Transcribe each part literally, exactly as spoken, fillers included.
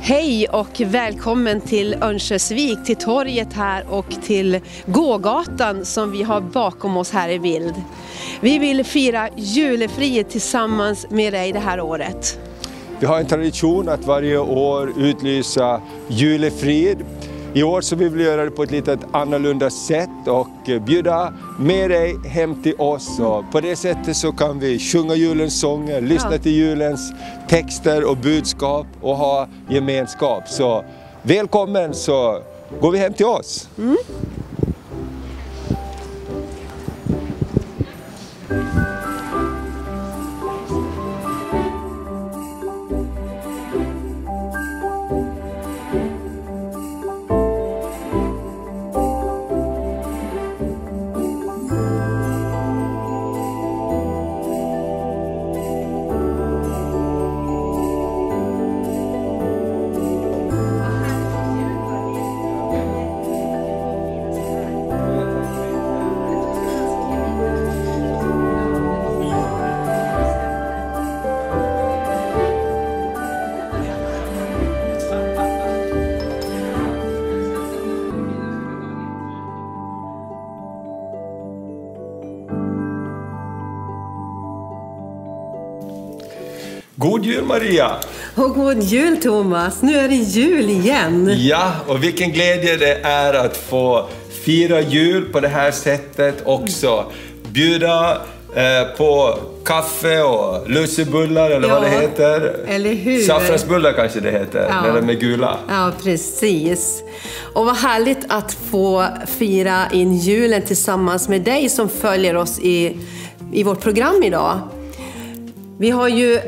Hej och välkommen till Örnsköldsvik, till torget här och till Gågatan som vi har bakom oss här i Vild. Vi vill fira julefrihet tillsammans med dig det här året. Vi har en tradition att varje år utlysa julefrid. I år så vill vi göra det på ett lite annorlunda sätt och bjuda med dig hem till oss. Och på det sättet så kan vi sjunga julens sånger, lyssna ja. till julens texter och budskap och ha gemenskap. Så välkommen, så går vi hem till oss. Mm. God jul Maria! Och god jul Thomas! Nu är det jul igen! Ja, och vilken glädje det är att få fira jul på det här sättet också. Bjuda eh, på kaffe och lussebullar eller ja, vad det heter. Eller hur? Saffransbullar kanske det heter, ja. När de är gula. Ja, precis. Och vad härligt att få fira in julen tillsammans med dig som följer oss i, i vårt program idag. Vi har ju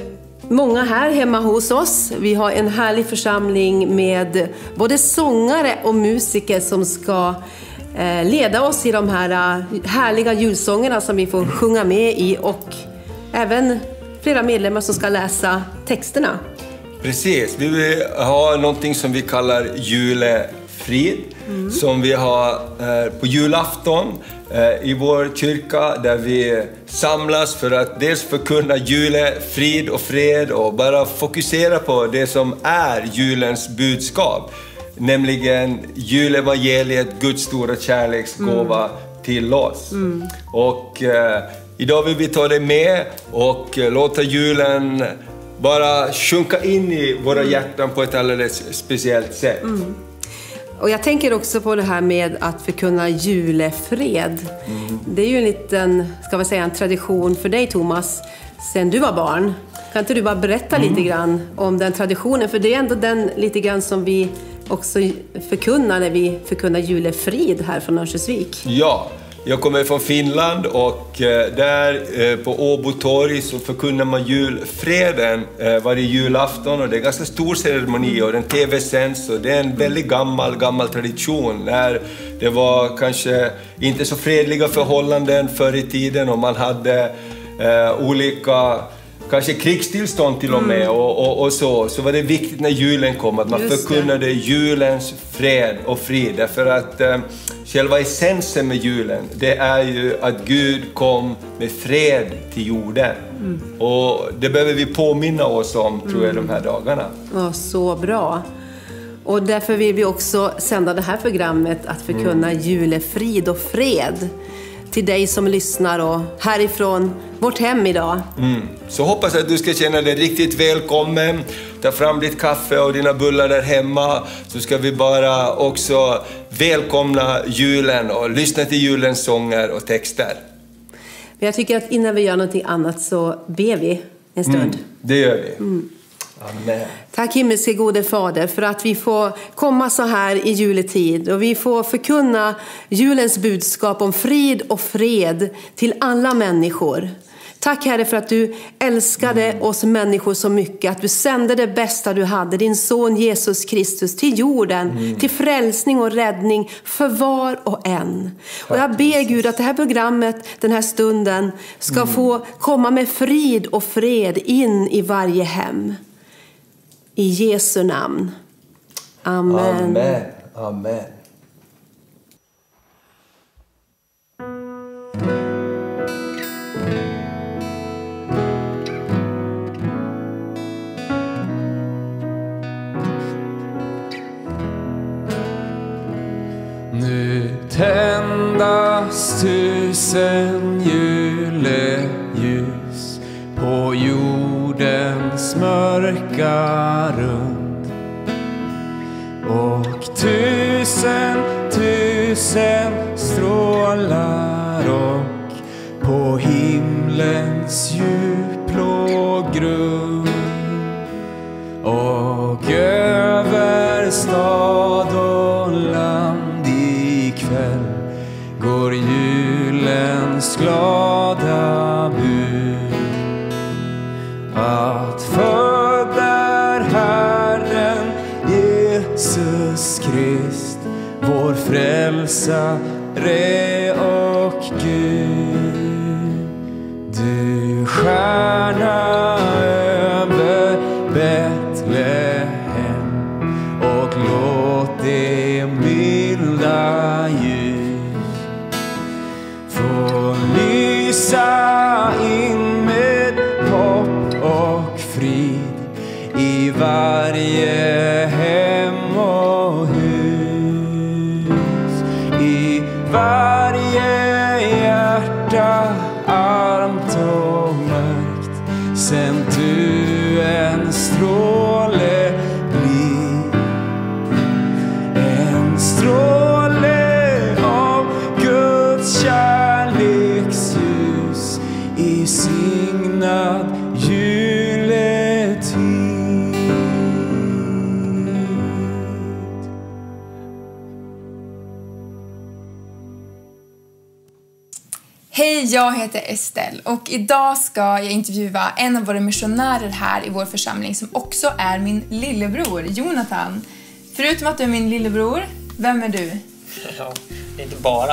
många här hemma hos oss. Vi har en härlig församling med både sångare och musiker som ska leda oss i de här härliga julsångerna som vi får sjunga med i, och även flera medlemmar som ska läsa texterna. Precis, vi vill ha någonting som vi kallar julefrid mm. som vi har på julafton i vår kyrka, där vi samlas för att dels förkunna julefrid och fred och bara fokusera på det som är julens budskap, nämligen julevangeliet, Guds stora kärleksgåva mm. till oss. Mm. Och eh, idag vill vi ta det med och eh, låta julen bara sjunka in i våra mm. hjärtan på ett alldeles speciellt sätt. Mm. Och jag tänker också på det här med att förkunna julefred. Mm. Det är ju en liten, ska vi säga, en tradition för dig Thomas, sen du var barn. Kan inte du bara berätta mm. lite grann om den traditionen? För det är ändå den lite grann som vi också förkunnar när vi förkunnar julefrid här från Örnsköldsvik. Ja, jag kommer från Finland och där på Åbo torg så förkunnar man julfreden varje julafton, och det är en ganska stor ceremoni och den tv-sänds, och det är en väldigt gammal, gammal tradition när det var kanske inte så fredliga förhållanden förr i tiden och man hade eh, olika kanske krigstillstånd till och med mm. och, och, och så, så var det viktigt när julen kom att man Just förkunnade det. julens fred och frid, därför att eh, själva essensen med julen, det är ju att Gud kom med fred till jorden mm. och det behöver vi påminna oss om tror mm. jag de här dagarna. Ja, så bra. Och därför vill vi också sända det här programmet att förkunna mm. julefrid och fred till dig som lyssnar och härifrån vårt hem idag. Mm. Så hoppas att du ska känna dig riktigt välkommen. Ta fram ditt kaffe och dina bullar där hemma. Så ska vi bara också välkomna julen och lyssna till julens sånger och texter. Men jag tycker att innan vi gör någonting annat så ber vi en stund. Mm, det gör vi. Mm. Amen. Tack himmelske gode Fader för att vi får komma så här i juletid och vi får förkunna julens budskap om frid och fred till alla människor. Tack Herre för att du älskade mm. oss människor så mycket, att du sände det bästa du hade, din son Jesus Kristus, till jorden, mm. till frälsning och räddning för var och en. Tack, och jag ber Jesus. Gud att det här programmet, den här stunden, ska mm. få komma med frid och fred in i varje hem. I Jesu namn. Amen. Amen. Amen. endast tusen juleljus på jordens mörka rund. Och tusen, tusen strålar och på himlens djupblå grund. Och över stad och land ikväll går julens glada bud. Att född är Herren Jesus Krist, vår frälsare och Gud. Du stjärna över Betlehem, och låt det milda ljus få lysa in med hopp och frid i varje hem och hus, i varje hjärta armt och mörkt. Sänd du en stråle, jag heter Estelle och idag ska jag intervjua en av våra missionärer här i vår församling som också är min lillebror, Jonathan. Förutom att du är min lillebror, vem är du? Ja, inte bara.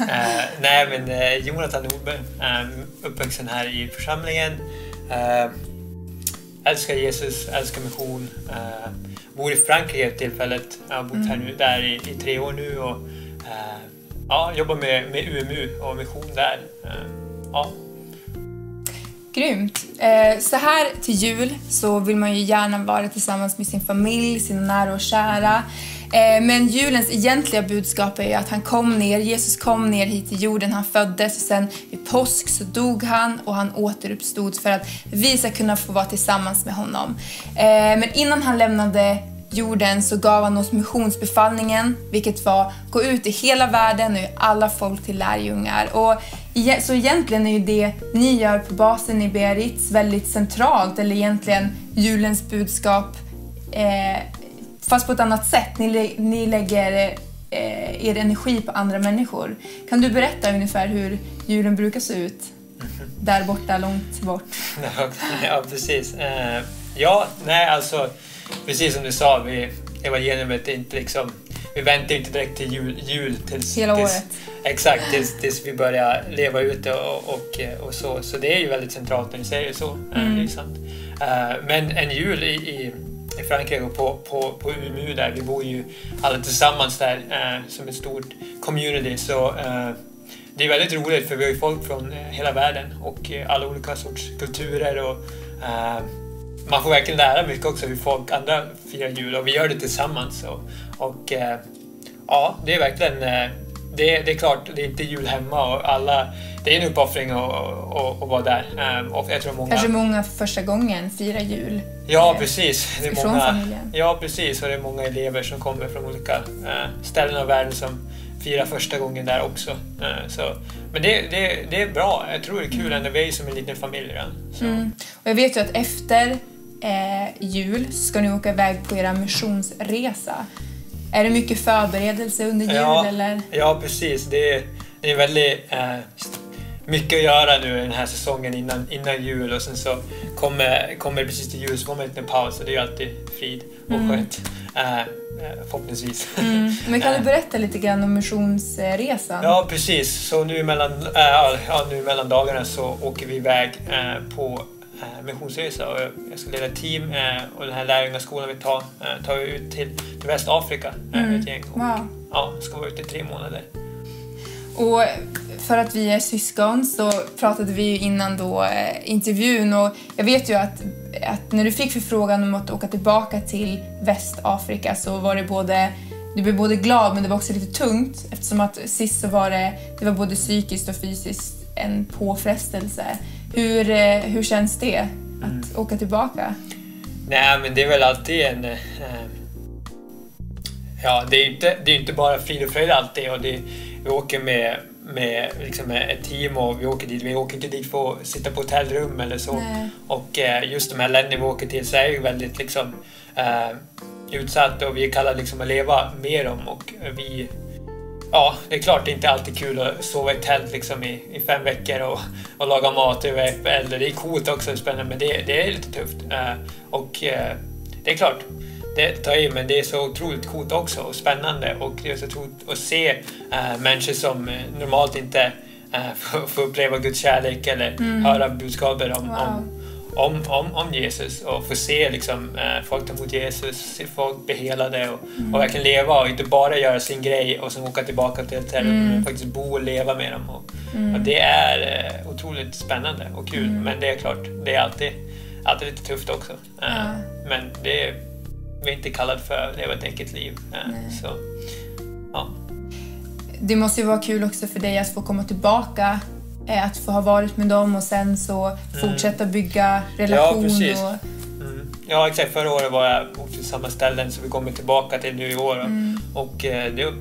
eh, nej, men eh, Jonathan Norbe, eh, uppvuxen här i församlingen. Eh, älskar Jesus, älskar mission. Eh, bor i Frankrike för tillfället. Jag har bott mm. här nu, där i, i tre år nu och... Eh, Ja, jobbar med, med U M U och mission där. Ja. Grymt. Så här till jul så vill man ju gärna vara tillsammans med sin familj, sina nära och kära. Men julens egentliga budskap är ju att han kom ner, Jesus kom ner hit till jorden, han föddes och sen vid påsk så dog han och han återuppstod för att vi ska kunna få vara tillsammans med honom. Men innan han lämnade jorden så gav han oss missionsbefallningen, vilket var gå ut i hela världen och alla folk till lärjungar. Och så egentligen är ju det ni gör på basen i Beirut väldigt centralt, eller egentligen julens budskap eh, fast på ett annat sätt. Ni, ni lägger eh, er energi på andra människor. Kan du berätta ungefär hur julen brukar se ut där borta, långt bort? Ja, precis. Eh, ja, nej alltså... Precis som du sa, vi, evangeliet är inte liksom, vi väntar inte direkt till jul, jul tills, hela året. Tills, exakt, tills, tills vi börjar leva ute och, och, och så. Så det är ju väldigt centralt när ni säger så. Mm. Det är sant. Uh, men en jul i, i, i Frankrike och på, på, på U M U där, vi bor ju alla tillsammans där uh, som ett stort community. Så uh, det är väldigt roligt för vi har ju folk från hela världen och alla olika sorts kulturer och... Uh, Man får verkligen lära mycket också hur folk andra firar jul och vi gör det tillsammans. Och, och eh, ja, det är verkligen, eh, det, det är klart, det är inte jul hemma och alla, det är en uppoffring att, att, att, att vara där. Eh, och jag tror många... Kanske många första gången firar jul. Ja, precis. Det är många, ja, precis. Och det är många elever som kommer från olika eh, ställen av världen som firar första gången där också. Eh, så. Men det, det, det är bra. Jag tror det är kul ändå. Vi är som en liten familj redan. Så. Mm. Och jag vet ju att efter... Eh, jul ska ni åka iväg på era missionsresa. Är det mycket förberedelse under jul? Ja, eller? Ja precis. Det är, det är väldigt eh, mycket att göra nu den här säsongen innan, innan jul. Och sen så kommer, kommer det precis till jul så kommer det inte en paus. Så det är ju alltid frid och mm. skönt. Eh, förhoppningsvis. Mm. Men kan du berätta lite grann om missionsresan? Ja precis. Så nu mellan, eh, ja, nu mellan dagarna så åker vi iväg eh, på missionsresa och jag ska leda team och den här lärjungaskolan vi tar tar vi ut till Västafrika mm. ett gäng och wow. ja, ska vara ute i tre månader. Och för att vi är syskon så pratade vi ju innan då intervjun och jag vet ju att, att när du fick förfrågan om att åka tillbaka till Västafrika så var det både Du blev både glad, men det var också lite tungt, eftersom att sist så var det, det var både psykiskt och fysiskt en påfrestelse. Hur, hur känns det att mm. åka tillbaka? Nej, men det är väl alltid en... Eh, ja, det är inte, det är inte bara frid och fröjd alltid. Och det, vi åker med, med liksom ett team och vi åker dit. Vi åker inte dit för att sitta på hotellrum eller så. Nej. Och eh, just de här länder vi åker till så är ju väldigt liksom... Eh, utsatt, och vi är kallade liksom att leva med dem, och vi, ja, det är klart det är inte alltid kul att sova i tält liksom i, i fem veckor och, och laga mat över eller det är coolt också, spännande, men det, det är lite tufft, och det är klart det tar i, men det är så otroligt coolt också och spännande, och det är så otroligt att se människor som normalt inte får uppleva Guds kärlek eller mm. höra budskapen om, wow. om Om, om, om Jesus, och få se liksom, eh, folk ta emot Jesus, se folk behelade och, mm. och verkligen leva och inte bara göra sin grej och sen åka tillbaka till ett terror, mm. faktiskt bo och leva med dem, och, mm. och det är eh, otroligt spännande och kul, mm. men det är klart, det är alltid, alltid lite tufft också, eh, ja. Men det är, vi är inte kallade för att leva ett enkelt liv, eh, så ja. Det måste ju vara kul också för dig att få komma tillbaka, att få ha varit med dem och sen så fortsätta bygga relation. Ja, precis. Och... Mm. Ja, exakt. Förra året var jag på samma ställen som vi kommer tillbaka till nu i år. Mm. Och det,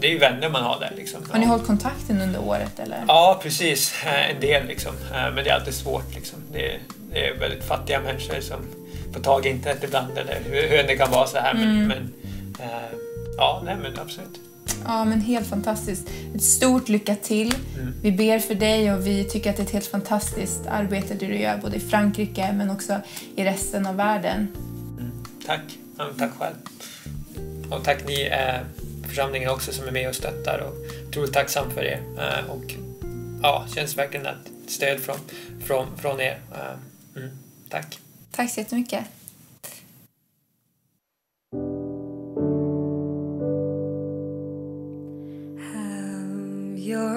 det är ju vänner man har där. Liksom. Har ni ja. hållit kontakten under året? Eller? Ja, precis. En del. Liksom. Men det är alltid svårt. Liksom. Det, är, det är väldigt fattiga människor som får tag i internet ibland. Eller hur det kan vara så här. Mm. Men, men, ja, nej, men absolut. Ja, men helt fantastiskt. Ett stort lycka till. Mm. Vi ber för dig, och vi tycker att det är ett helt fantastiskt arbete du gör både i Frankrike men också i resten av världen. Mm. Tack. Ja, tack själv. Och tack ni eh, församlingen också som är med och stöttar, och otroligt tacksam för er. Eh, och ja, känns verkligen ett stöd från, från, från er. Eh, mm. Tack. Tack så jättemycket.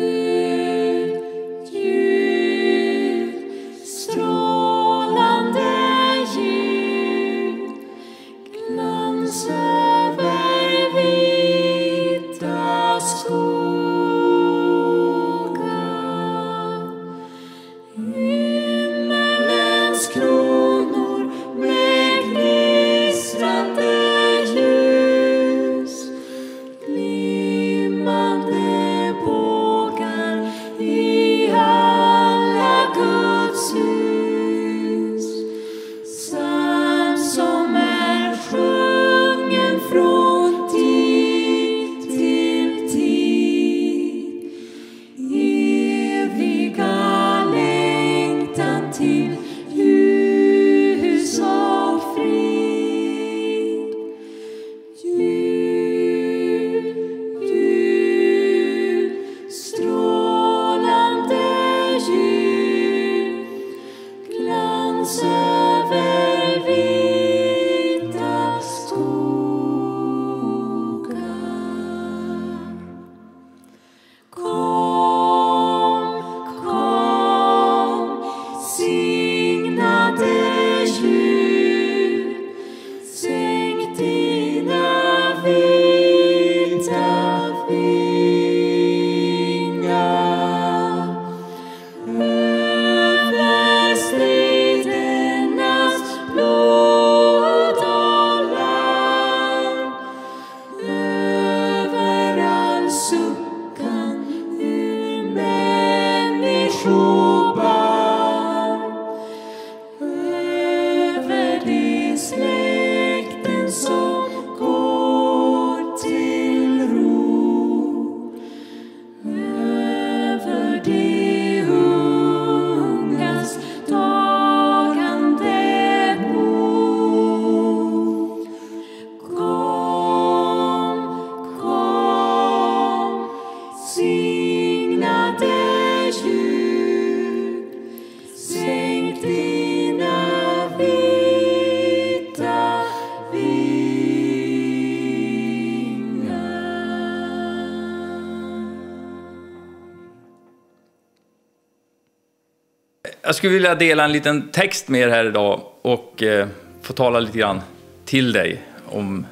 Jag skulle vilja dela en liten text med er här idag och eh, få tala lite grann till dig om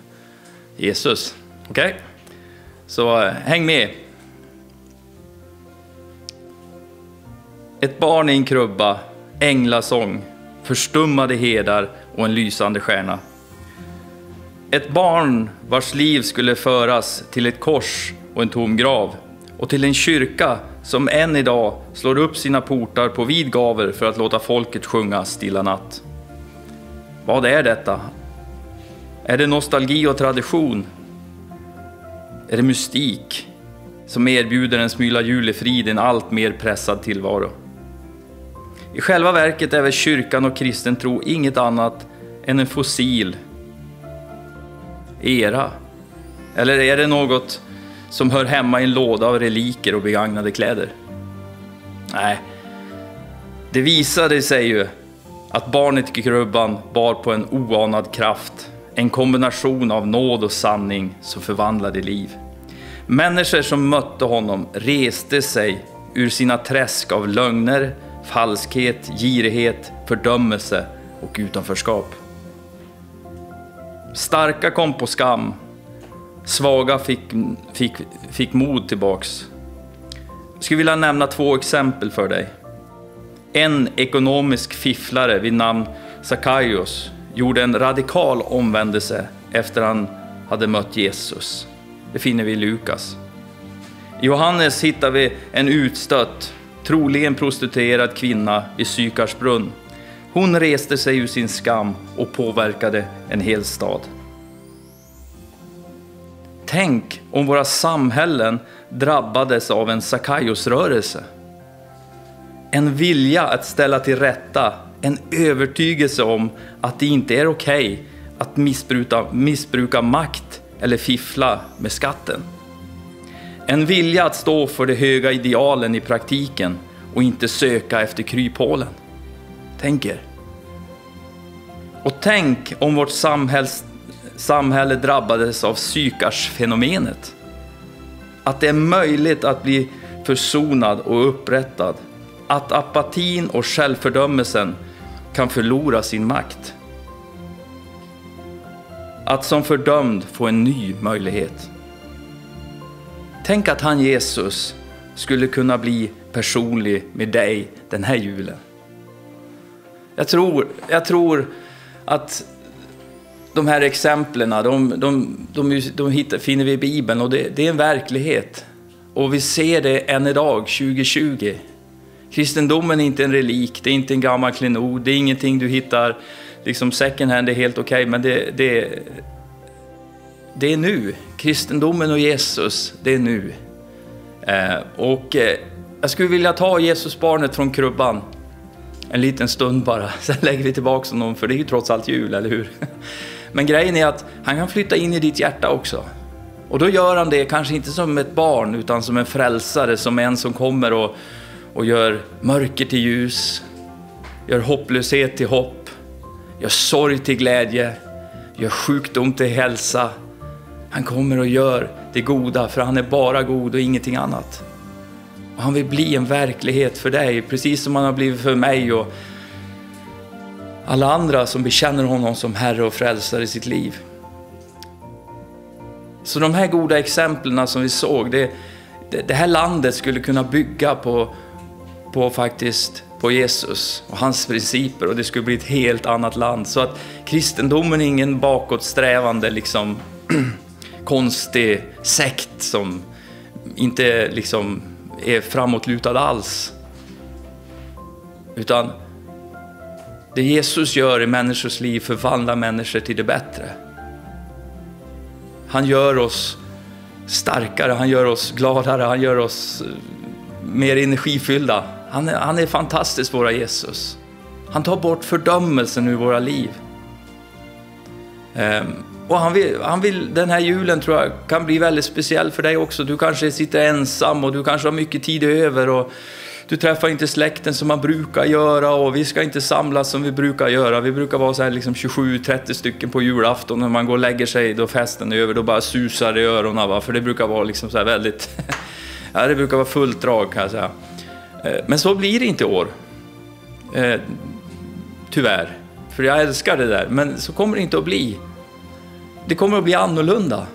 Jesus. Okej? Okay? Så eh, häng med. Ett barn i en krubba, änglasång, förstummade hedar och en lysande stjärna. Ett barn vars liv skulle föras till ett kors och en tom grav och till en kyrka som än idag slår upp sina portar på vid gavel för att låta folket sjunga Stilla natt. Vad är detta? Är det nostalgi och tradition? Är det mystik som erbjuder en smula julefrid i en allt mer pressad tillvaro? I själva verket är väl kyrkan och kristen tro inget annat än en fossil era? Eller är det något som hör hemma i en låda av reliker och begagnade kläder? Nej, det visade sig ju att barnet i krubban bar på en oanad kraft, en kombination av nåd och sanning som förvandlade liv. Människor som mötte honom reste sig ur sina träsk av lögner, falskhet, girighet, fördömelse och utanförskap. Starka kom på skam, svaga fick, fick, fick mod tillbaks. Jag skulle vilja nämna två exempel för dig. En ekonomisk fifflare vid namn Zacchaeus gjorde en radikal omvändelse efter han hade mött Jesus. Det finner vi i Lukas. I Johannes hittar vi en utstött, troligen prostituerad kvinna vid Sykarsbrunn. Hon reste sig ur sin skam och påverkade en hel stad. Tänk om våra samhällen drabbades av en Zacchaeus-rörelse. En vilja att ställa till rätta, en övertygelse om att det inte är okej okay att missbruka, missbruka makt eller fiffla med skatten. En vilja att stå för de höga idealen i praktiken och inte söka efter kryphålen. Tänk er. Och tänk om vårt samhälls Samhälle drabbades av sykarsfenomenet. Att det är möjligt att bli försonad och upprättad. Att apatin och självfördömelsen kan förlora sin makt. Att som fördömd få en ny möjlighet. Tänk att han Jesus skulle kunna bli personlig med dig den här julen. Jag tror, jag tror att de här exemplen, de, de, de, de hittar, finner vi i Bibeln, och det, det är en verklighet. Och vi ser det än idag, tjugo tjugo. Kristendomen är inte en relik, det är inte en gammal klenod, det är ingenting du hittar liksom second hand, det är helt okej, okay, men det, det, det är nu. Kristendomen och Jesus, det är nu. Eh, och eh, jag skulle vilja ta Jesusbarnet från krubban en liten stund bara, sen lägger vi tillbaka honom, för det är ju trots allt jul, eller hur? Men grejen är att han kan flytta in i ditt hjärta också. Och då gör han det kanske inte som ett barn, utan som en frälsare, som en som kommer och, och gör mörker till ljus, gör hopplöshet till hopp, gör sorg till glädje, gör sjukdom till hälsa. Han kommer och gör det goda, för han är bara god och ingenting annat. Och han vill bli en verklighet för dig, precis som han har blivit för mig och alla andra som bekänner honom som Herre och frälsare i sitt liv. Så de här goda exemplen som vi såg, det, det, det här landet skulle kunna bygga på, på faktiskt på Jesus och hans principer, och det skulle bli ett helt annat land. Så att kristendomen är ingen bakåtsträvande liksom konstig sekt som inte liksom är framåtlutad alls, utan det Jesus gör i människors liv förvandlar människor till det bättre. Han gör oss starkare, han gör oss gladare, han gör oss mer energifyllda. Han är, han är fantastisk, våra Jesus. Han tar bort fördömelsen ur våra liv. Ehm, och han vill, han vill, den här julen tror jag kan bli väldigt speciell för dig också. Du kanske sitter ensam och du kanske har mycket tid över och du träffar inte släkten som man brukar göra, och vi ska inte samlas som vi brukar göra. Vi brukar vara så här liksom tjugosju trettio stycken på julafton. När man går och lägger sig, då festen är över, då bara susar det i öronen. Va? För det brukar vara liksom så här väldigt... ja, det brukar vara fullt drag, kan jag säga. Men så blir det inte i år. Eh, tyvärr. För jag älskar det där. Men så kommer det inte att bli. Det kommer att bli annorlunda.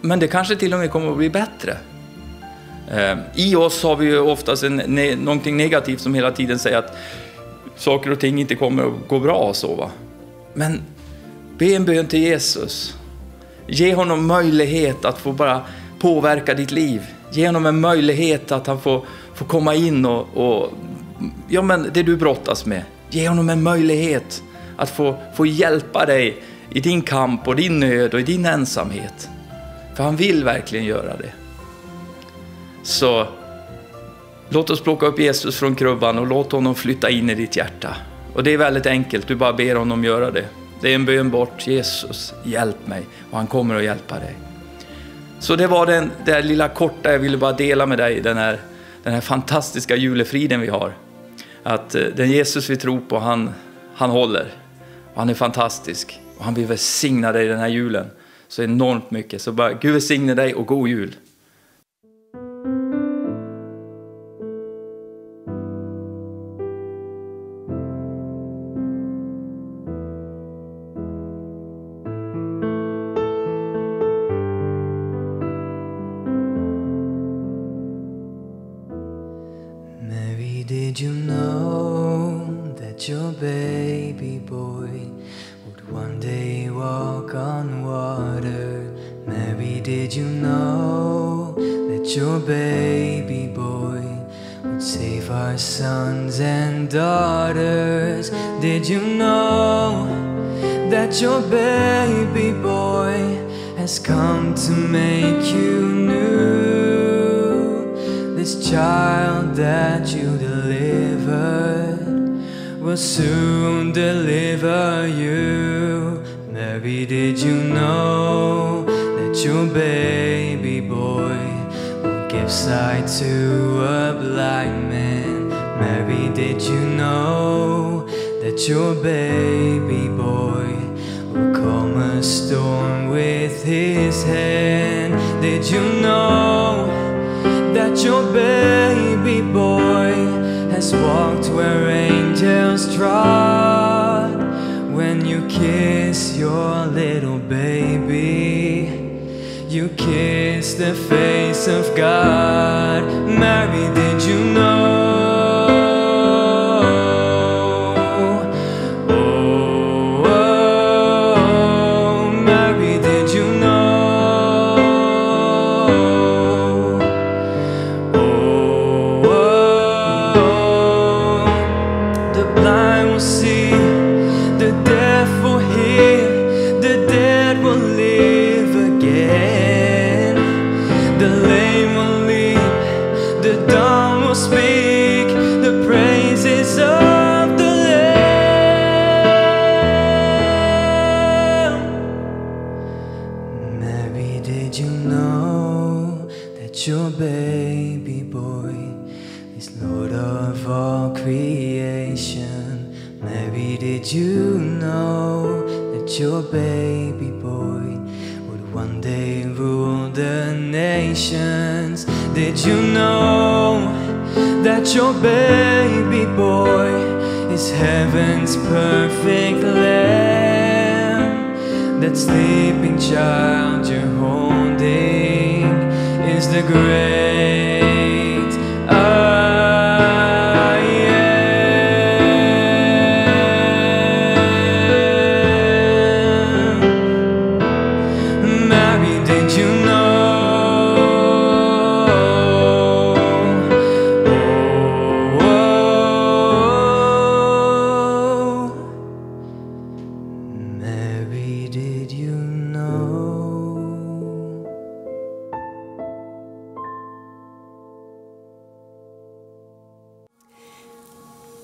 Men det kanske till och med kommer att bli bättre. Eh, I oss har vi ju oftast en, ne- någonting negativt som hela tiden säger att saker och ting inte kommer att gå bra och så, va? Men be en bön till Jesus. Ge honom möjlighet att få bara påverka ditt liv. Ge honom en möjlighet att han får, får komma in och, och... Ja, men det du brottas med. Ge honom en möjlighet att få, få hjälpa dig i din kamp och din nöd och i din ensamhet. För han vill verkligen göra det. Så låt oss plocka upp Jesus från krubban och låt honom flytta in i ditt hjärta. Och det är väldigt enkelt, du bara ber honom göra det. Det är en bön bort, Jesus, hjälp mig. Och han kommer att hjälpa dig. Så det var den där lilla korta, jag ville bara dela med dig den här, den här fantastiska julefriden vi har. Att den Jesus vi tror på, han, han håller. Och han är fantastisk. Och han vill välsigna dig den här julen så enormt mycket. Så bara, Gud välsigna dig och god jul.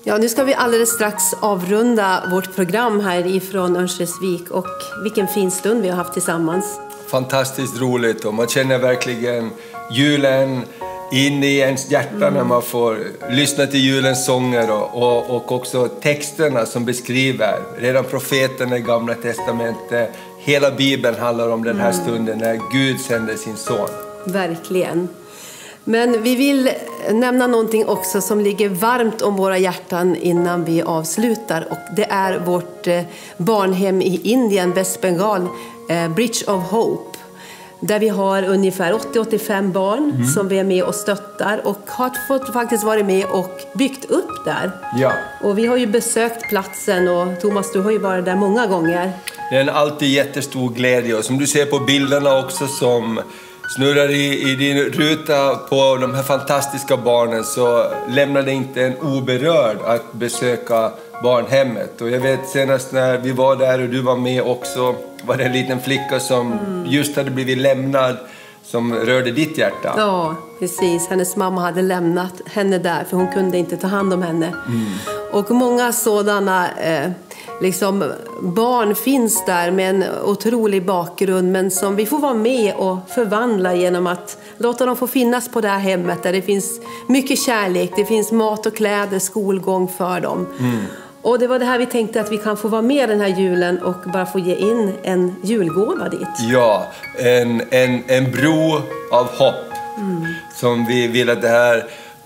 Ja, nu ska vi alldeles strax avrunda vårt program här ifrån Örnsköldsvik, och vilken fin stund vi har haft tillsammans. Fantastiskt roligt, och man känner verkligen julen in i ens hjärta mm. när man får lyssna till julens sånger och, och, och också texterna som beskriver. Redan profeterna i Gamla testamentet, hela Bibeln handlar om den här mm. stunden när Gud sände sin son. Verkligen. Men vi vill nämna någonting också som ligger varmt om våra hjärtan innan vi avslutar. Och det är vårt barnhem i Indien, West Bengal, Bridge of Hope. Där vi har ungefär åttio till åttiofem barn mm. som vi är med och stöttar. Och har fått faktiskt varit med och byggt upp där. Ja. Och vi har ju besökt platsen och Thomas, du har ju varit där många gånger. Det är en alltid jättestor glädje. Och som du ser på bilderna också som snurrar i, i din ruta på de här fantastiska barnen, så lämnar det inte en oberörd att besöka barnhemmet. Och jag vet senast när vi var där och du var med också, var det en liten flicka som mm. just hade blivit lämnad som rörde ditt hjärta. Ja, precis. Hennes mamma hade lämnat henne där för hon kunde inte ta hand om henne. Mm. Och många sådana eh, liksom barn finns där med en otrolig bakgrund, men som vi får vara med och förvandla genom att låta dem få finnas på det här hemmet där det finns mycket kärlek, det finns mat och kläder, skolgång för dem. Mm. Och det var det här vi tänkte att vi kan få vara med den här julen och bara få ge in en julgåva dit. Ja, en, en, en bro av hopp mm. som vi vill att det här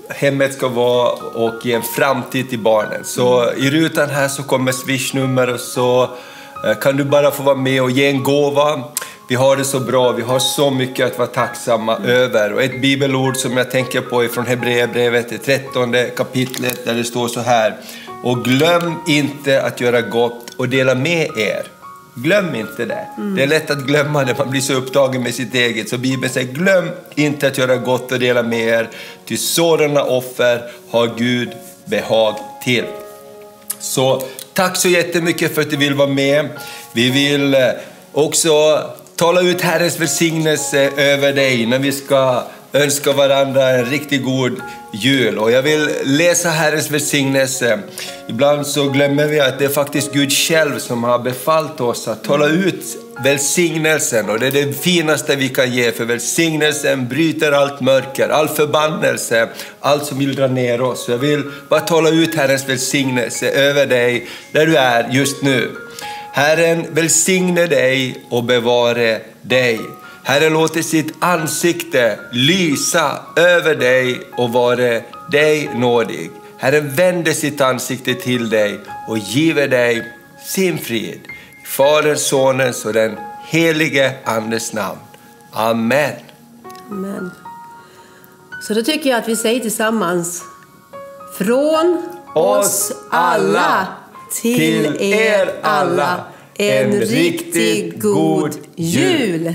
hemmet ska vara och ge en framtid till barnen. Så mm. i rutan här så kommer swishnummer och så kan du bara få vara med och ge en gåva. Vi har det så bra, vi har så mycket att vara tacksamma mm. över. Och ett bibelord som jag tänker på är från Hebreerbrevet, det trettonde kapitlet, där det står så här: och glöm inte att göra gott och dela med er. Glöm inte det. Mm. Det är lätt att glömma det. Man blir så upptagen med sitt eget. Så Bibeln säger, glöm inte att göra gott och dela med er. Till sådana offer har Gud behag till. Så tack så jättemycket för att du vill vara med. Vi vill också tala ut Herrens välsignelse över dig när vi ska önska varandra en riktigt god jul. Och jag vill läsa Herrens välsignelse. Ibland så glömmer vi att det är faktiskt Gud själv som har befallt oss att tala ut välsignelsen. Och det är det finaste vi kan ge, för välsignelsen bryter allt mörker, all förbannelse, allt som vill dra ner oss. Jag vill bara tala ut Herrens välsignelse över dig där du är just nu. Herren välsigne dig och bevare dig. Herren låter sitt ansikte lysa över dig och vare dig nådig. Herren vänder sitt ansikte till dig och giver dig sin frid. I Faderns, Sonens och den helige Andes namn. Amen. Amen. Så då tycker jag att vi säger tillsammans: från oss alla till er alla, en riktigt god jul.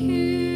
Thank you.